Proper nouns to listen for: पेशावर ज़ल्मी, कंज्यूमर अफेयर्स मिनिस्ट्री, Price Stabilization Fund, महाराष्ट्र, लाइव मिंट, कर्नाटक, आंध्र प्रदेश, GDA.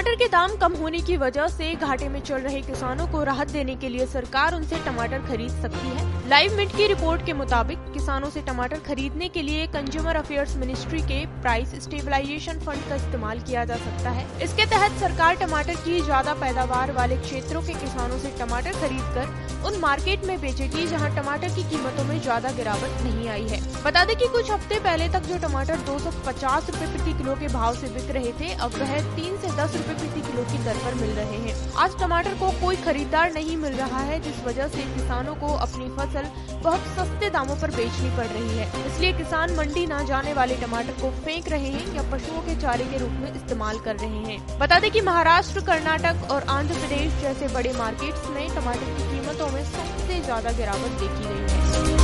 टमाटर के दाम कम होने की वजह से घाटे में चल रहे किसानों को राहत देने के लिए सरकार उनसे टमाटर खरीद सकती है। लाइव मिंट की रिपोर्ट के मुताबिक किसानों से टमाटर खरीदने के लिए कंज्यूमर अफेयर्स मिनिस्ट्री के प्राइस स्टेबलाइजेशन फंड का इस्तेमाल किया जा सकता है। इसके तहत सरकार टमाटर की ज्यादा पैदावार वाले क्षेत्रों के किसानों से टमाटर खरीद कर उन मार्केट में बेचेगी जहाँ टमाटर की कीमतों में ज्यादा गिरावट नहीं आई है। बता दें कि कुछ हफ्ते पहले तक जो टमाटर 250 रुपए प्रति किलो के भाव से बिक रहे थे, अब वह 3 से 10 रुपए प्रति किलो की दर पर मिल रहे हैं। आज टमाटर को कोई खरीदार नहीं मिल रहा है, जिस वजह से किसानों को अपनी फसल बहुत सस्ते दामों पर बेचनी पड़ रही है। इसलिए किसान मंडी न जाने वाले टमाटर को फेंक रहे हैं या पशुओं के चारे के रूप में इस्तेमाल कर रहे हैं। बता दें कि महाराष्ट्र, कर्नाटक और आंध्र प्रदेश जैसे बड़े मार्केट्स में टमाटर की कीमतों में सबसे ज्यादा गिरावट देखी गई है।